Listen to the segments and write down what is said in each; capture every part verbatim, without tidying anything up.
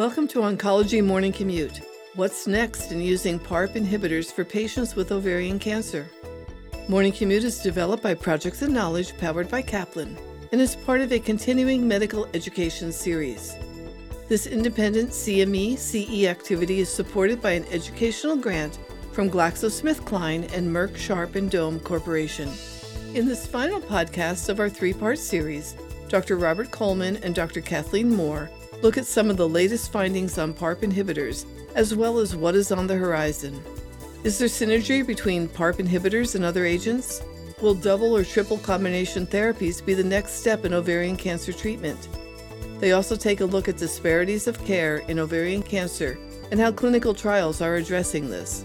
Welcome to Oncology Morning Commute. What's next in using PARP inhibitors for patients with ovarian cancer? Morning Commute is developed by Projects of Knowledge, powered by Kaplan, and is part of a continuing medical education series. This independent C M E C E activity is supported by an educational grant from GlaxoSmithKline and Merck Sharp and Dome Corporation. In this final podcast of our three-part series, Doctor Robert Coleman and Doctor Kathleen Moore look at some of the latest findings on PARP inhibitors, as well as what is on the horizon. Is there synergy between PARP inhibitors and other agents? Will double or triple combination therapies be the next step in ovarian cancer treatment? They also take a look at disparities of care in ovarian cancer and how clinical trials are addressing this.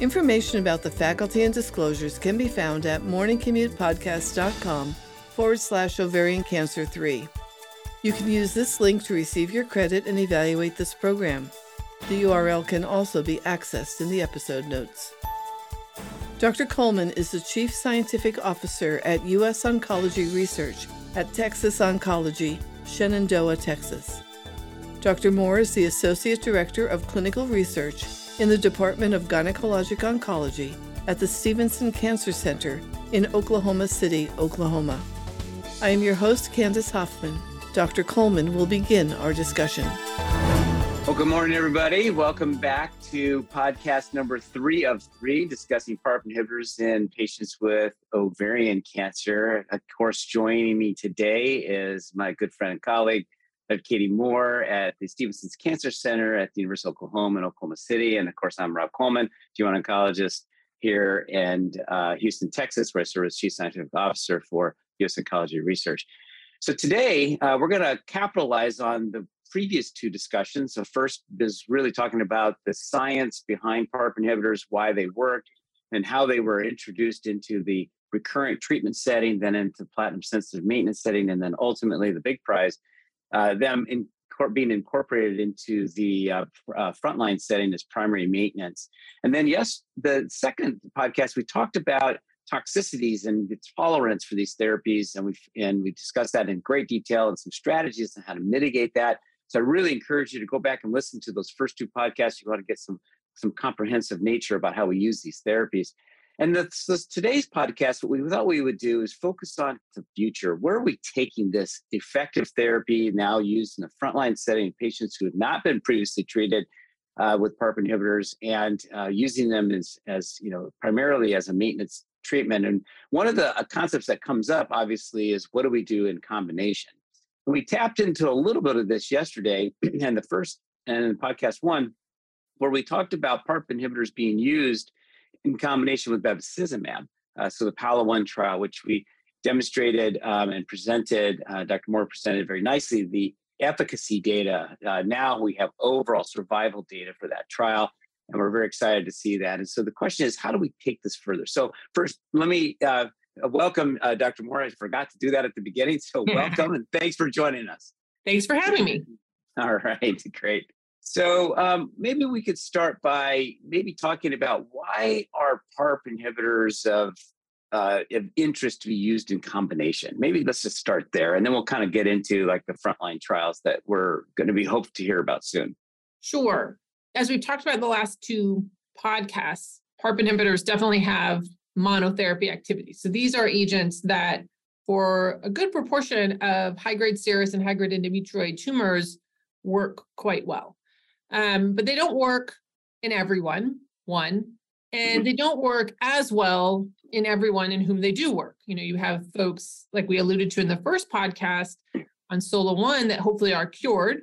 Information about the faculty and disclosures can be found at morningcommutepodcast.com forward slash ovarian cancer three. You can use this link to receive your credit and evaluate this program. The U R L can also be accessed in the episode notes. Doctor Coleman is the Chief Scientific Officer at U S Oncology Research at Texas Oncology, Shenandoah, Texas. Doctor Moore is the Associate Director of Clinical Research in the Department of Gynecologic Oncology at the Stephenson Cancer Center in Oklahoma City, Oklahoma. I am your host, Candace Hoffman. Doctor Coleman will begin our discussion. Well, good morning, everybody. Welcome back to podcast number three of three, discussing PARP inhibitors in patients with ovarian cancer. Of course, joining me today is my good friend and colleague, Doctor Katie Moore at the Stephenson Cancer Center at the University of Oklahoma in Oklahoma City. And of course, I'm Rob Coleman, G one oncologist here in uh, Houston, Texas, where I serve as Chief Scientific Officer for U S Oncology Research. So today, uh, we're going to capitalize on the previous two discussions. The first is really talking about the science behind PARP inhibitors, why they work, and how they were introduced into the recurrent treatment setting, then into platinum-sensitive maintenance setting, and then ultimately the big prize, uh, them in, being incorporated into the uh, uh, frontline setting as primary maintenance. And then, yes, the second podcast, we talked about toxicities and the tolerance for these therapies. And we've, and we discussed that in great detail and some strategies on how to mitigate that. So I really encourage you to go back and listen to those first two podcasts. You want to get some, some comprehensive nature about how we use these therapies. And that's, that's today's podcast. What we thought we would do is focus on the future. Where are we taking this effective therapy now used in the frontline setting in patients who have not been previously treated uh, with PARP inhibitors and uh, using them as, as, you know, primarily as a maintenance treatment. And one of the uh, concepts that comes up, obviously, is what do we do in combination? And we tapped into a little bit of this yesterday and the first and in podcast one, where we talked about PARP inhibitors being used in combination with bevacizumab. Uh, so the PAOLA one trial, which we demonstrated um, and presented, uh, Doctor Moore presented very nicely, the efficacy data. Uh, now we have overall survival data for that trial. And we're very excited to see that. And so the question is, how do we take this further? So first, let me uh, welcome uh, Doctor Moore. I forgot to do that at the beginning. So welcome and thanks for joining us. Thanks for having me. All right, great. So um, maybe we could start by maybe talking about why are PARP inhibitors of, uh, of interest to be used in combination? Maybe let's just start there. And then we'll kind of get into like the frontline trials that we're going to be hoped to hear about soon. Sure. As we've talked about the last two podcasts, PARP inhibitors definitely have monotherapy activity. So these are agents that for a good proportion of high-grade serous and high-grade endometrioid tumors work quite well. Um, but they don't work in everyone, one, and they don't work as well in everyone in whom they do work. You know, you have folks, like we alluded to in the first podcast on SOLO one, that hopefully are cured,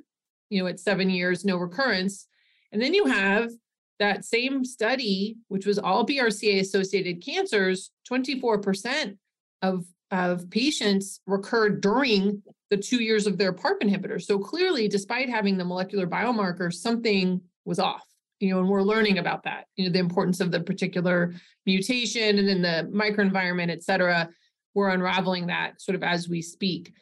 you know, at seven years, no recurrence. And then you have that same study, which was all B R C A-associated cancers, twenty-four percent of, of patients recurred during the two years of their PARP inhibitor. So clearly, despite having the molecular biomarker, something was off, you know, and we're learning about that, you know, the importance of the particular mutation and then the microenvironment, et cetera. We're unraveling that sort of as we speak.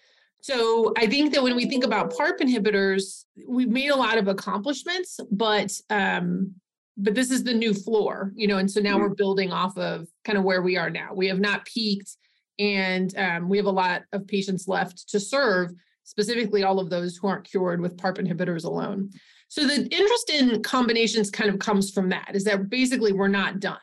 So I think that when we think about PARP inhibitors, we've made a lot of accomplishments, but um, but this is the new floor, you know, and so now we're building off of kind of where we are now. We have not peaked, and um, we have a lot of patients left to serve. specifically all of those who aren't cured with PARP inhibitors alone. So the interest in combinations kind of comes from that, is that basically we're not done.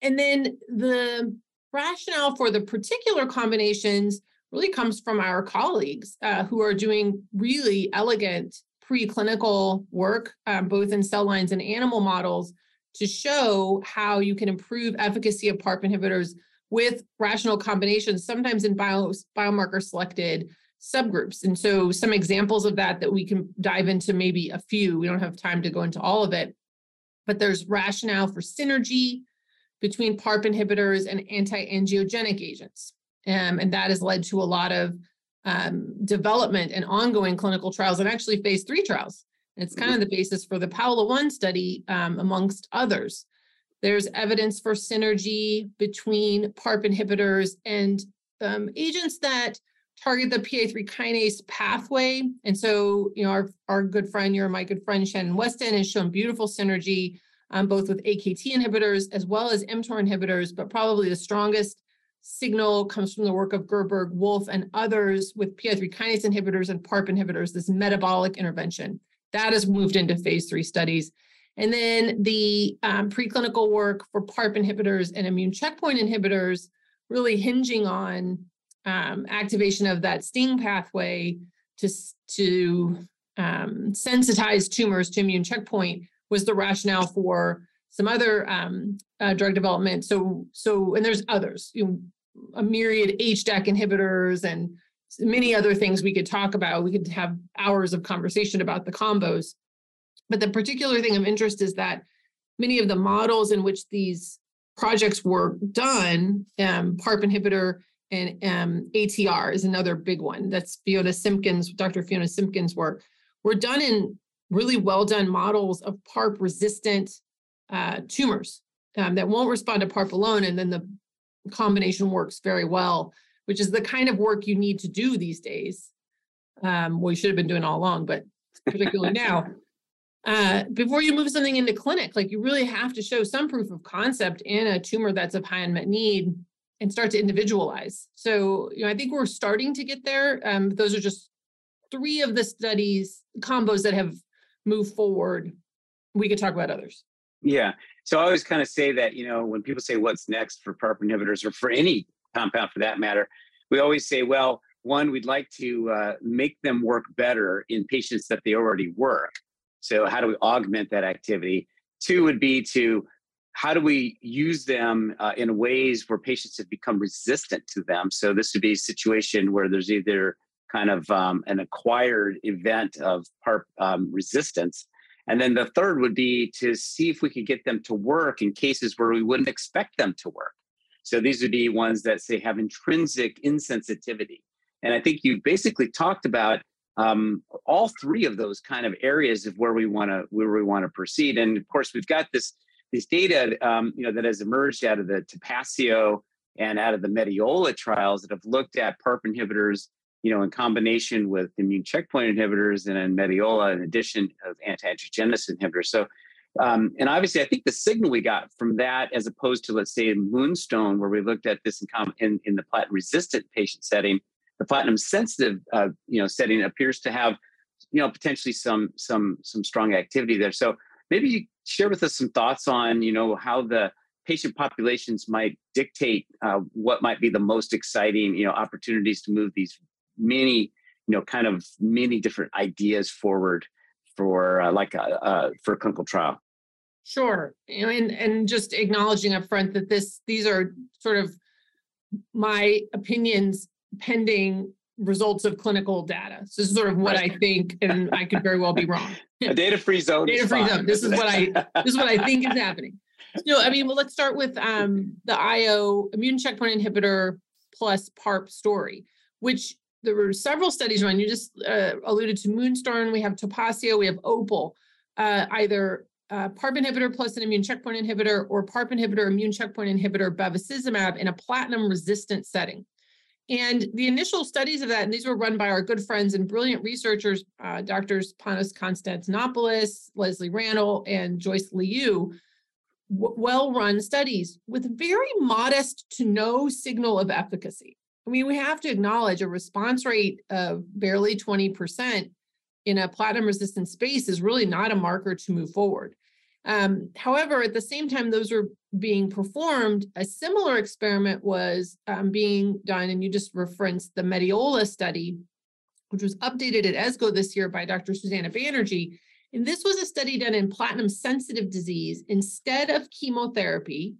And then the rationale for the particular combinations really comes from our colleagues uh, who are doing really elegant preclinical work, um, both in cell lines and animal models, to show how you can improve efficacy of PARP inhibitors with rational combinations, sometimes in bio, biomarker-selected subgroups. And so some examples of that that we can dive into, maybe a few. We don't have time to go into all of it, but there's rationale for synergy between PARP inhibitors and anti-angiogenic agents. Um, and that has led to a lot of um, development and ongoing clinical trials, and actually phase three trials. And it's kind of the basis for the PAOLA one study, um, amongst others. There's evidence for synergy between PARP inhibitors and um, agents that target the P A three kinase pathway. And so, you know, our, our good friend, your my good friend, Shannon Westin, has shown beautiful synergy um, both with A K T inhibitors as well as mTOR inhibitors, but probably the strongest signal comes from the work of Gerberg, Wolf, and others with P I three kinase inhibitors and PARP inhibitors, this metabolic intervention. That has moved into phase three studies. And then the um, preclinical work for PARP inhibitors and immune checkpoint inhibitors really hinging on um, activation of that STING pathway to, to um, sensitize tumors to immune checkpoint was the rationale for some other um, uh, drug development. So, so, and there's others, you know, a myriad H D A C inhibitors and many other things we could talk about. We could have hours of conversation about the combos. But the particular thing of interest is that many of the models in which these projects were done, um, PARP inhibitor and um, A T R is another big one. That's Fiona Simpkins, Doctor Fiona Simpkins' work, were done in really well-done models of PARP-resistant uh, tumors um, that won't respond to PARP alone, and then the combination works very well, which is the kind of work you need to do these days. Um, well, you should have been doing all along, but particularly now. Uh, before you move something into clinic, like you really have to show some proof of concept in a tumor that's of high unmet need and start to individualize. So, you know, I think we're starting to get there. Um, those are just three of the studies, combos that have moved forward. We could talk about others. Yeah. So I always kind of say that, you know, when people say what's next for PARP inhibitors or for any compound for that matter, we always say, well, one, we'd like to uh, make them work better in patients that they already work. So how do we augment that activity? Two would be to, how do we use them uh, in ways where patients have become resistant to them? So this would be a situation where there's either kind of um, an acquired event of PARP um, resistance. And then the third would be to see if we could get them to work in cases where we wouldn't expect them to work. So these would be ones that, say, have intrinsic insensitivity. And I think you basically talked about Um, all three of those kind of areas of where we want to where we want to proceed. And of course, we've got this this data, um, you know, that has emerged out of the TOPACIO and out of the Mediola trials that have looked at PARP inhibitors, you know, in combination with immune checkpoint inhibitors, and in Mediola, in addition of anti-angiogenesis inhibitors. So, um, and obviously, I think the signal we got from that, as opposed to, let's say, in Moonstone, where we looked at this in com- in, in the platinum-resistant patient setting. The platinum-sensitive, uh, you know, setting appears to have, you know, potentially some some some strong activity there. So maybe you share with us some thoughts on, you know, how the patient populations might dictate uh, what might be the most exciting, you know, opportunities to move these many, you know, kind of many different ideas forward for uh, like a, uh, for a clinical trial. Sure, you know, and and just acknowledging up front that this these are sort of my opinions pending results of clinical data. So this is sort of what right. I think, and I could very well be wrong. A data-free zone. Data-free zone. This is what I this is what I think is happening. No, I mean, well, let's start with um, the I O immune checkpoint inhibitor plus PARP story, which there were several studies on. You just uh, alluded to Moonstone. We have TOPACIO. We have OPAL. Uh, either uh, PARP inhibitor plus an immune checkpoint inhibitor, or PARP inhibitor immune checkpoint inhibitor bevacizumab in a platinum-resistant setting. And the initial studies of that, and these were run by our good friends and brilliant researchers, uh, Doctors Panos Konstantinopoulos, Leslie Randall, and Joyce Liu, w- well-run studies with very modest to no signal of efficacy. I mean, we have to acknowledge a response rate of barely twenty percent in a platinum-resistant space is really not a marker to move forward. Um, however, at the same time, those are being performed. A similar experiment was um, being done, and you just referenced the Mediola study, which was updated at E S C O this year by Doctor Susanna Banerjee. And this was a study done in platinum-sensitive disease instead of chemotherapy,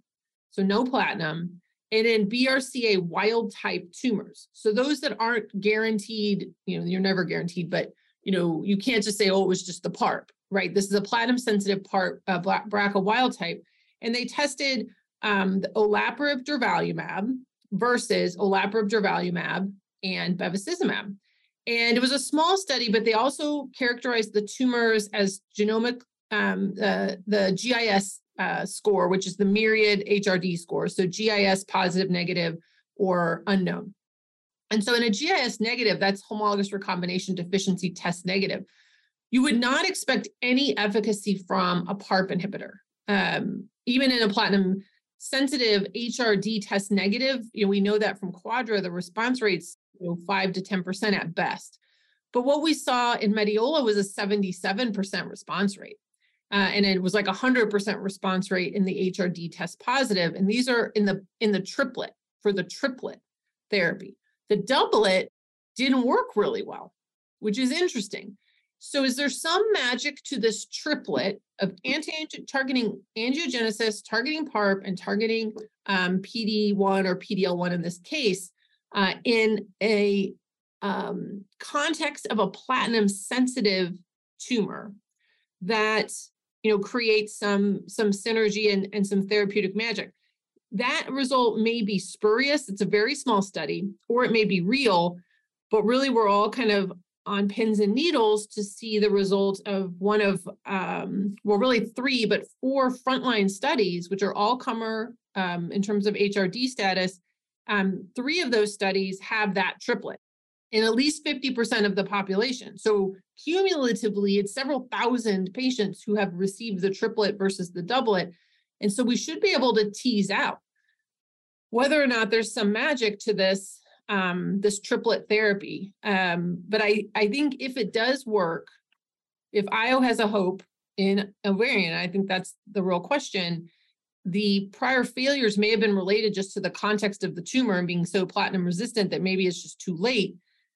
so no platinum, and in B R C A wild-type tumors. So those that aren't guaranteed, you know, you're never guaranteed, but, you know, you can't just say, oh, it was just the PARP, right? This is a platinum-sensitive PARP, uh, B R C A wild-type. And they tested um, the Olaparib durvalumab versus Olaparib durvalumab and bevacizumab. And it was a small study, but they also characterized the tumors as genomic, um, uh, the G I S uh, score, which is the myriad H R D score. So G I S positive, negative, or unknown. And so in a G I S negative, that's homologous recombination deficiency test negative, you would not expect any efficacy from a PARP inhibitor. Um, even in a platinum sensitive H R D test negative, you know, we know that from Quadra, the response rates, you know, five to ten percent at best. But what we saw in Mediola was a seventy-seven percent response rate. Uh, and it was like a one hundred percent response rate in the H R D test positive. And these are in the in the triplet, for the triplet therapy. The doublet didn't work really well, which is interesting. So is there some magic to this triplet of anti-angi- targeting angiogenesis, targeting PARP, and targeting um, P D one or P D L one in this case, Uh, in a um, context of a platinum-sensitive tumor that, you know, creates some, some synergy and, and some therapeutic magic? That result may be spurious. It's a very small study, or it may be real, but really we're all kind of on pins and needles to see the result of one of, um, well, really three, but four frontline studies, which are all-comer um, in terms of H R D status. Um, three of those studies have that triplet in at least fifty percent of the population. So cumulatively, it's several thousand patients who have received the triplet versus the doublet. And so we should be able to tease out whether or not there's some magic to this, um, this triplet therapy. Um, but I, I think if it does work, if I O has a hope in ovarian, I think that's the real question. The prior failures may have been related just to the context of the tumor and being so platinum resistant that maybe it's just too late.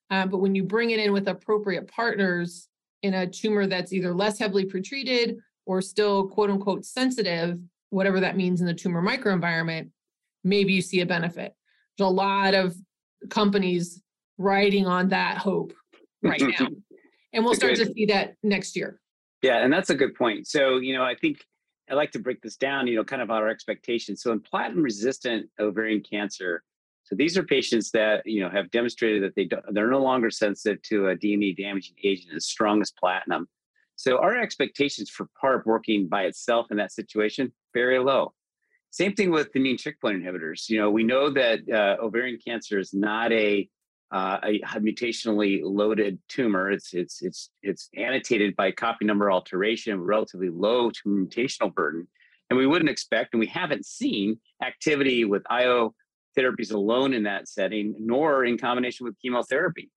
Uh, but when you bring it in with appropriate partners in a tumor that's either less heavily pretreated or still quote unquote sensitive, whatever that means in the tumor microenvironment, maybe you see a benefit. There's a lot of companies riding on that hope right now. And we'll start to see that next year. Yeah, and that's a good point. So, you know, I think I like to break this down, you know, kind of our expectations. So in platinum-resistant ovarian cancer, so these are patients that, you know, have demonstrated that they don't, they're no longer sensitive to a D N A-damaging agent as strong as platinum. So our expectations for PARP working by itself in that situation, very low. Same thing with immune checkpoint inhibitors. You know, we know that uh, ovarian cancer is not a, uh, a mutationally loaded tumor. It's it's it's it's annotated by copy number alteration, relatively low to mutational burden, and we wouldn't expect, and we haven't seen activity with I O therapies alone in that setting, nor in combination with chemotherapy.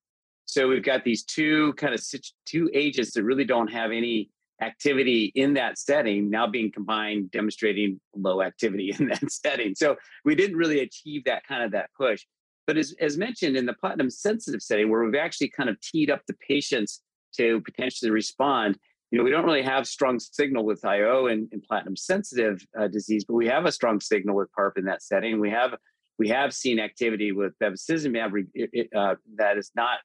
So we've got these two kind of two agents that really don't have any activity in that setting now being combined, demonstrating low activity in that setting. So we didn't really achieve that kind of that push. But as, as mentioned, in the platinum-sensitive setting, where we've actually kind of teed up the patients to potentially respond, you know, we don't really have strong signal with I O in, in platinum-sensitive uh, disease, but we have a strong signal with PARP in that setting. We have we have seen activity with bevacizumab uh, that is not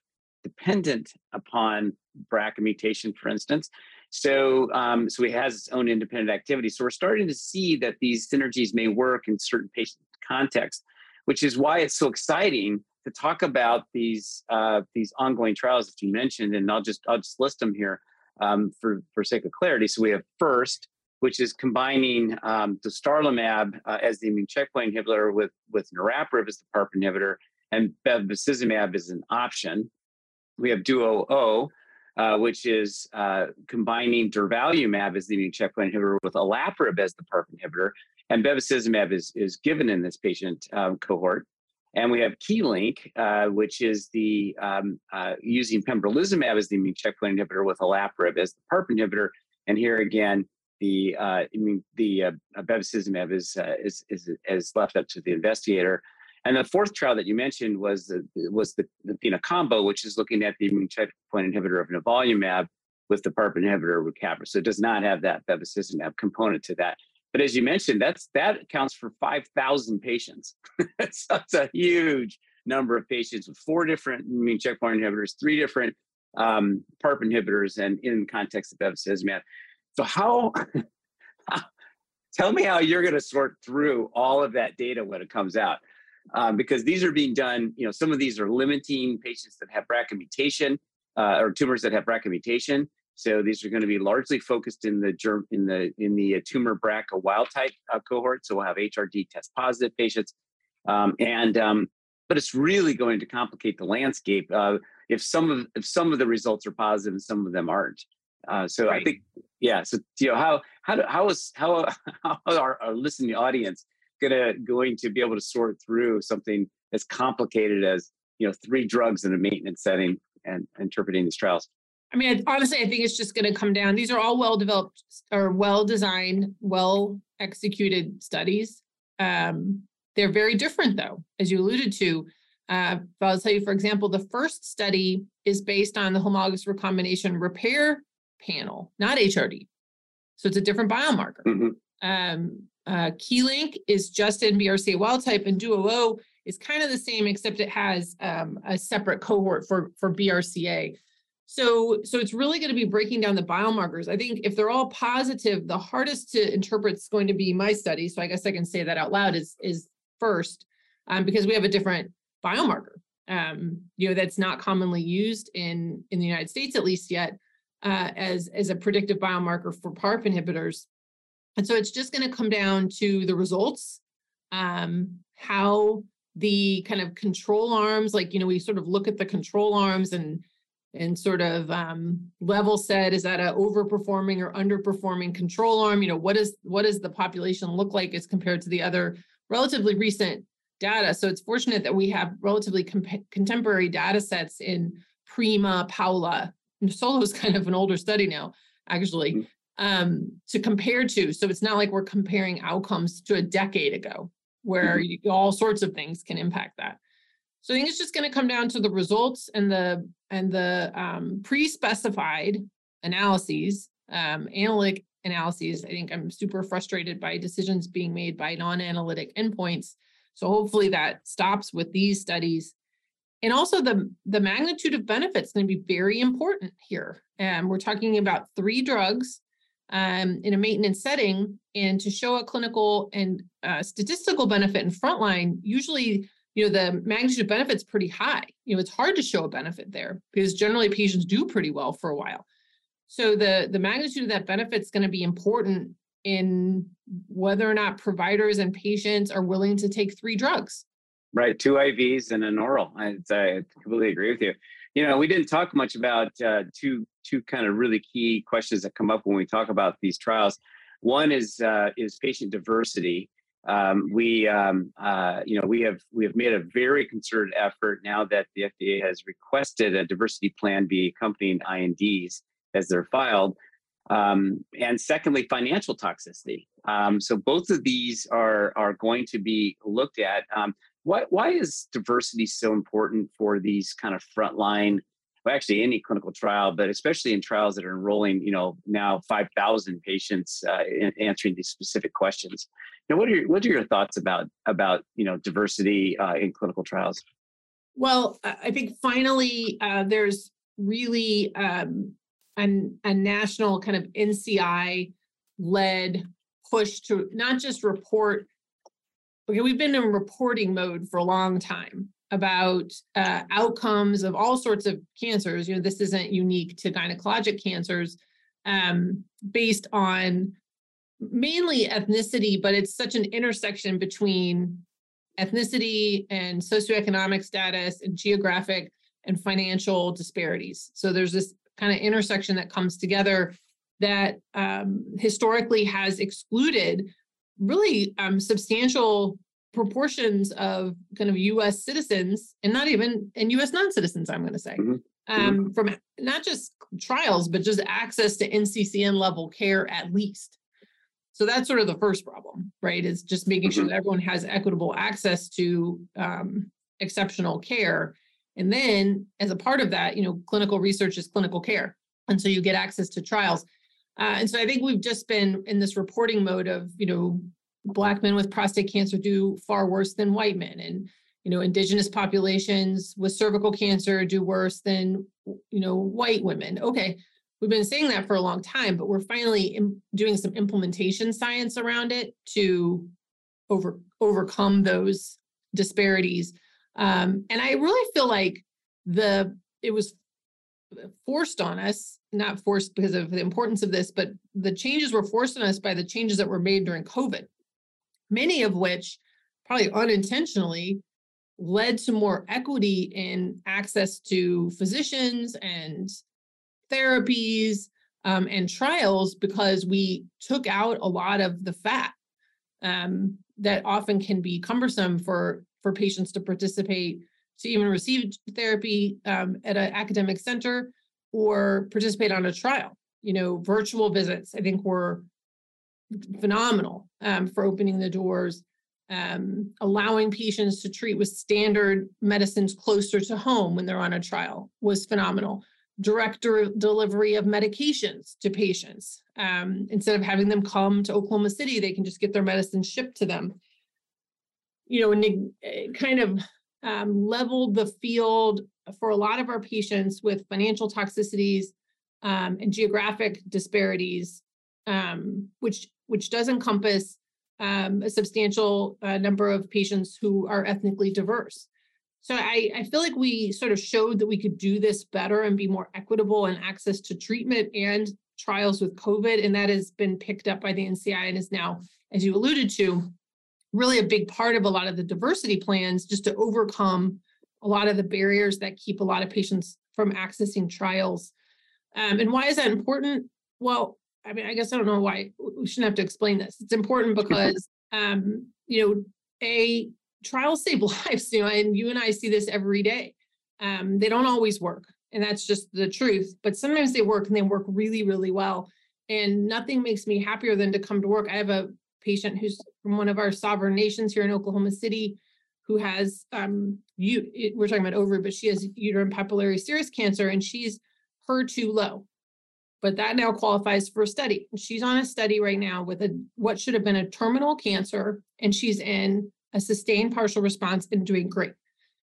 dependent upon B R C A mutation, for instance. So, um, so it has its own independent activity. So we're starting to see that these synergies may work in certain patient contexts, which is why it's so exciting to talk about these uh, these ongoing trials that you mentioned, and I'll just I'll just list them here um, for for sake of clarity. So we have FIRST, which is combining um, the starlimab uh, as the immune checkpoint inhibitor with with niraparib as the PARP inhibitor, and bevacizumab is an option. We have DUO-O, uh, which is uh, combining durvalumab as the immune checkpoint inhibitor with olaparib as the PARP inhibitor. And bevacizumab is, is given in this patient um, cohort. And we have KEYLYNK, uh, which is the um, uh, using pembrolizumab as the immune checkpoint inhibitor with olaparib as the PARP inhibitor. And here again, the uh, immune, the uh, bevacizumab is, uh, is is is left up to the investigator. And the fourth trial that you mentioned was the was the, the PINA combo, which is looking at the immune checkpoint inhibitor of nivolumab with the PARP inhibitor rucaparib. So it does not have that bevacizumab component to that. But as you mentioned, that's that accounts for five thousand patients. That's a huge number of patients with four different immune checkpoint inhibitors, three different um, PARP inhibitors, and in the context of bevacizumab. So how, how, tell me how you're going to sort through all of that data when it comes out. Um, because these are being done, you know, some of these are limiting patients that have B R C A mutation uh, or tumors that have B R C A mutation. So these are going to be largely focused in the germ, in the in the tumor B R C A wild type uh, cohort. So we'll have H R D test positive patients, um, and um, but it's really going to complicate the landscape uh, if some of if some of the results are positive and some of them aren't. Uh, so right. I think yeah. So you know how how do, how is how how are our listening audience Gonna going to be able to sort through something as complicated as you know three drugs in a maintenance setting and interpreting these trials? I mean, honestly, I think it's just going to come down. These are all well-developed or well-designed, well-executed studies. Um, they're very different, though, as you alluded to. Uh, I'll tell you, for example, the first study is based on the homologous recombination repair panel, not H R D. So it's a different biomarker. Mm-hmm. Um, Uh, KEYLYNK is just in B R C A wild type, and DUO is kind of the same, except it has um, a separate cohort for, for B R C A. So, so it's really going to be breaking down the biomarkers. I think if they're all positive, the hardest to interpret is going to be my study. So I guess I can say that out loud is, is FIRST, um, because we have a different biomarker, um, you know, that's not commonly used in, in the United States, at least yet, uh, as, as a predictive biomarker for PARP inhibitors. And so it's just going to come down to the results, um, how the kind of control arms, like, you know, we sort of look at the control arms and and sort of um, level set, is that an overperforming or underperforming control arm? You know, what is what does the population look like as compared to the other relatively recent data? So it's fortunate that we have relatively comp- contemporary data sets in PRIMA, PAOLA, and SOLO is kind of an older study now, actually. Mm-hmm. Um, to compare to. So it's not like we're comparing outcomes to a decade ago where you, all sorts of things can impact that. So I think it's just going to come down to the results and the and the um, pre-specified analyses, um, analytic analyses. I think I'm super frustrated by decisions being made by non-analytic endpoints. So hopefully that stops with these studies. And also the, the magnitude of benefits is going to be very important here. And um, we're talking about three drugs Um, in a maintenance setting, and to show a clinical and uh, statistical benefit in frontline, usually, you know, the magnitude of benefit is pretty high. You know, it's hard to show a benefit there because generally patients do pretty well for a while. So the, the magnitude of that benefit is going to be important in whether or not providers and patients are willing to take three drugs. Right, two I Vs and an oral. I, I completely agree with you. You know, we didn't talk much about uh, two two kind of really key questions that come up when we talk about these trials. One is uh, is patient diversity. Um, we um, uh, you know we have we have made a very concerted effort now that the F D A has requested a diversity plan be accompanying I N Ds as they're filed. Um, and secondly, financial toxicity. Um, so both of these are are going to be looked at. Um, Why, why is diversity so important for these kind of frontline, well, actually any clinical trial, but especially in trials that are enrolling, you know, now five thousand patients uh, in answering these specific questions? Now, what are your, what are your thoughts about, about you know, diversity uh, in clinical trials? Well, I think finally uh, there's really um, an, a national kind of N C I-led push to not just report. Okay, we've been in reporting mode for a long time about uh, outcomes of all sorts of cancers. You know, this isn't unique to gynecologic cancers, um, based on mainly ethnicity, but it's such an intersection between ethnicity and socioeconomic status and geographic and financial disparities. So there's this kind of intersection that comes together that um, historically has excluded really um, substantial proportions of kind of U S citizens and not even, and U S non-citizens, I'm going to say, mm-hmm. um, from not just trials, but just access to N C C N level care at least. So that's sort of the first problem, right? Is just making sure that everyone has equitable access to um, exceptional care. And then as a part of that, you know, clinical research is clinical care. And so you get access to trials. Uh, and so I think we've just been in this reporting mode of, you know, Black men with prostate cancer do far worse than white men. And, you know, indigenous populations with cervical cancer do worse than, you know, white women. Okay. We've been saying that for a long time, but we're finally doing some implementation science around it to over, overcome those disparities. Um, and I really feel like the it was forced on us, not forced because of the importance of this, but the changes were forced on us by the changes that were made during COVID, many of which probably unintentionally led to more equity in access to physicians and therapies um, and trials, because we took out a lot of the fat um, that often can be cumbersome for, for patients to participate, to even receive therapy um, at an academic center or participate on a trial. You know, virtual visits, I think, were phenomenal um, for opening the doors, um, allowing patients to treat with standard medicines closer to home when they're on a trial was phenomenal. Direct delivery of medications to patients. Um, instead of having them come to Oklahoma City, they can just get their medicine shipped to them. You know, and it kind of um, leveled the field for a lot of our patients with financial toxicities um, and geographic disparities, um, which, which does encompass um, a substantial uh, number of patients who are ethnically diverse. So I, I feel like we sort of showed that we could do this better and be more equitable in access to treatment and trials with COVID. And that has been picked up by the N C I and is now, as you alluded to, really a big part of a lot of the diversity plans, just to overcome a lot of the barriers that keep a lot of patients from accessing trials. Um, and why is that important? Well, I mean, I guess I don't know why. We shouldn't have to explain this. It's important because, um, you know, A, trials save lives, you know, and you and I see this every day. Um, they don't always work, and that's just the truth. But sometimes they work, and they work really, really well. And nothing makes me happier than to come to work. I have a patient who's from one of our sovereign nations here in Oklahoma City, who has um, you. It, we're talking about ovary, but she has uterine papillary serous cancer, and she's H E R two low. But that now qualifies for a study. And she's on a study right now with a what should have been a terminal cancer, and she's in a sustained partial response and doing great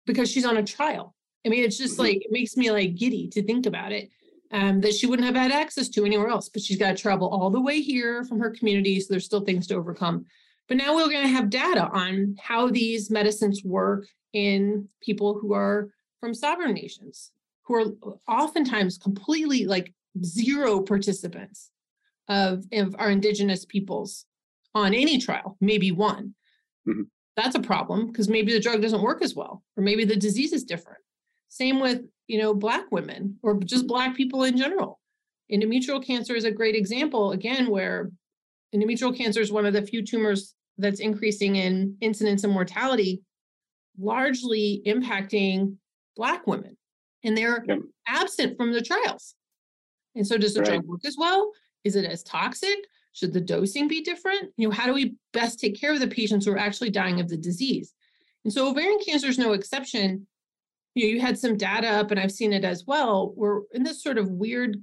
because she's on a trial. I mean, it's just like, it makes me like giddy to think about it, um, that she wouldn't have had access to anywhere else, but she's got to travel all the way here from her community. So there's still things to overcome. But now we're going to have data on how these medicines work in people who are from sovereign nations, who are oftentimes completely like zero participants of, of our indigenous peoples on any trial, maybe one. Mm-hmm. That's a problem because maybe the drug doesn't work as well, or maybe the disease is different. Same with, you know, Black women or just Black people in general. Endometrial cancer is a great example, again, where endometrial cancer is one of the few tumors that's increasing in incidence and mortality, largely impacting Black women. And they're yep. absent from the trials. And so does the right. drug work as well? Is it as toxic? Should the dosing be different? You know, how do we best take care of the patients who are actually dying of the disease? And so ovarian cancer is no exception. You know, you had some data up, and I've seen it as well. We're in this sort of weird,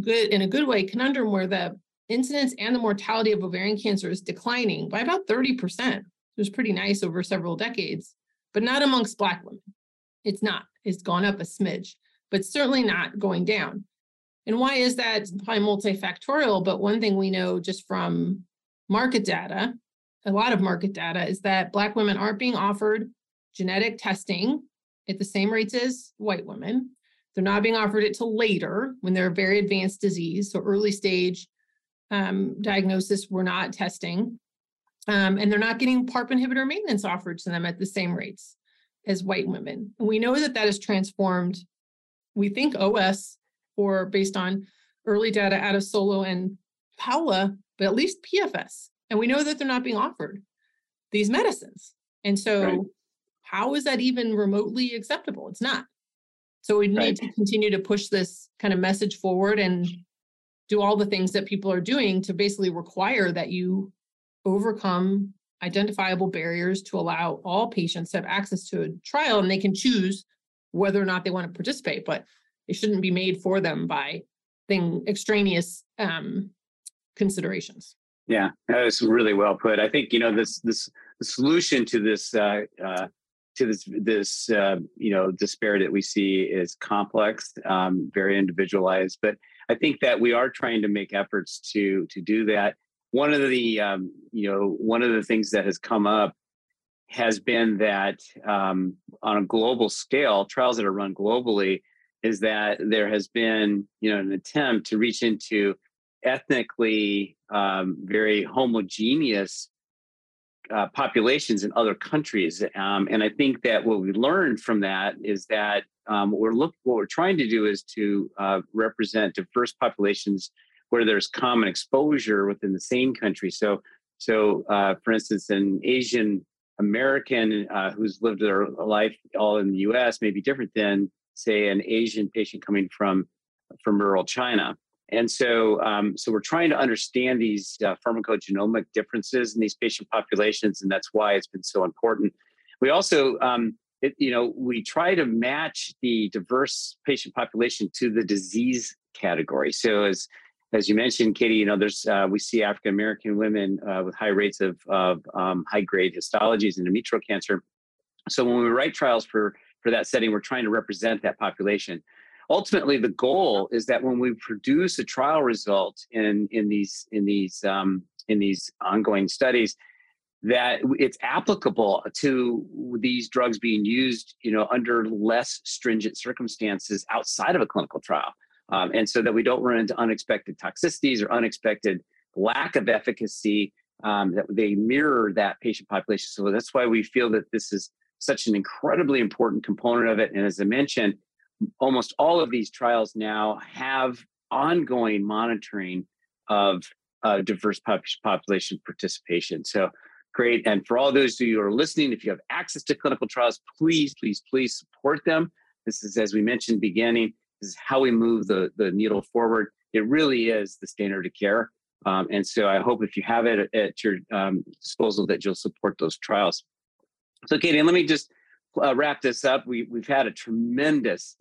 good in a good way, conundrum where the incidence and the mortality of ovarian cancer is declining by about thirty percent. It was pretty nice over several decades, but not amongst Black women. It's not. It's gone up a smidge, but certainly not going down. And why is that? It's probably multifactorial, but one thing we know just from market data, a lot of market data, is that Black women aren't being offered genetic testing at the same rates as white women. They're not being offered it till later when they're a very advanced disease. So early stage um, diagnosis, we're not testing. Um, and they're not getting PARP inhibitor maintenance offered to them at the same rates as white women. And we know that that has transformed, we think, O S, or based on early data out of SOLO and PAOLA, but at least P F S. And we know that they're not being offered these medicines. And so right. how is that even remotely acceptable? It's not. So we need right. to continue to push this kind of message forward and do all the things that people are doing to basically require that you overcome identifiable barriers to allow all patients to have access to a trial, and they can choose whether or not they want to participate, but it shouldn't be made for them by thing extraneous um, considerations. Yeah, that is really well put. I think, you know, this this the solution to this uh, uh, to this this uh, you know, despair that we see is complex, um, very individualized. But I think that we are trying to make efforts to to do that. One of the um, you know one of the things that has come up has been that um, on a global scale, trials that are run globally, is that there has been, you know, an attempt to reach into ethnically um, very homogeneous uh, populations in other countries. Um, and I think that what we learned from that is that um, what, we're look, what we're trying to do is to uh, represent diverse populations where there's common exposure within the same country. So, so uh, for instance, an Asian American uh, who's lived their life all in the U S may be different than, say, an Asian patient coming from, from rural China. And so, um, so we're trying to understand these uh, pharmacogenomic differences in these patient populations, and that's why it's been so important. We also, um, it, you know, we try to match the diverse patient population to the disease category. So, as as you mentioned, Katie, you know, there's uh, we see African American women uh, with high rates of, of um, high grade histologies and endometrial cancer. So, when we write trials for for that setting, we're trying to represent that population. Ultimately, the goal is that when we produce a trial result in in these in these um, in these ongoing studies, that it's applicable to these drugs being used, you know, under less stringent circumstances outside of a clinical trial, um, and so that we don't run into unexpected toxicities or unexpected lack of efficacy. Um, that they mirror that patient population. So that's why we feel that this is such an incredibly important component of it. And as I mentioned, almost all of these trials now have ongoing monitoring of uh, diverse pop- population participation. So great. And for all those of you who are listening, if you have access to clinical trials, please, please, please support them. This is, as we mentioned beginning, this is how we move the, the needle forward. It really is the standard of care. Um, and so I hope if you have it at, at your um, disposal that you'll support those trials. So Katie, let me just uh, wrap this up. We, we've had a tremendous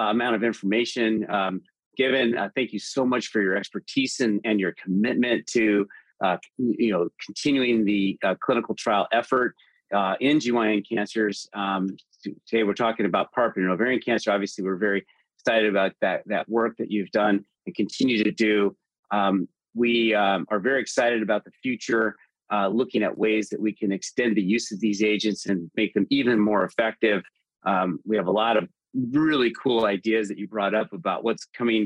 Uh, amount of information um, given. Uh, thank you so much for your expertise and, and your commitment to, uh, you know, continuing the uh, clinical trial effort uh, in G Y N cancers. Um, today we're talking about PARP and ovarian cancer. Obviously, we're very excited about that that work that you've done and continue to do. Um, we um, are very excited about the future, uh, looking at ways that we can extend the use of these agents and make them even more effective. Um, we have a lot of really cool ideas that you brought up about what's coming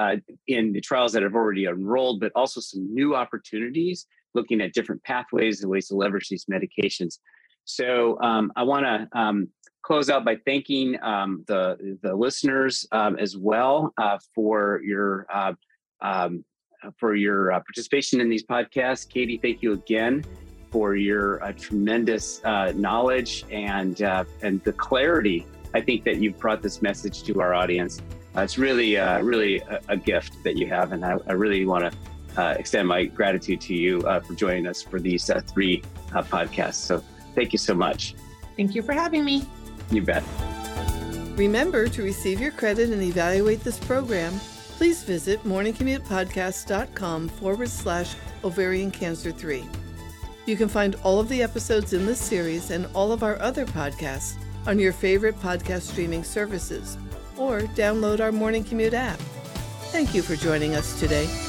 uh, in the trials that have already enrolled, but also some new opportunities, looking at different pathways and ways to leverage these medications. So um, I want to um, close out by thanking um, the the listeners um, as well uh, for your uh, um, for your uh, participation in these podcasts. Katie, thank you again for your uh, tremendous uh, knowledge and uh, and the clarity. I think that you've brought this message to our audience. Uh, it's really, uh, really a, a gift that you have. And I, I really want to uh, extend my gratitude to you uh, for joining us for these uh, three uh, podcasts. So thank you so much. Thank you for having me. You bet. Remember to receive your credit and evaluate this program. Please visit morningcommutepodcast.com forward slash ovarian cancer three. You can find all of the episodes in this series and all of our other podcasts on your favorite podcast streaming services, or download our Morning Commute app. Thank you for joining us today.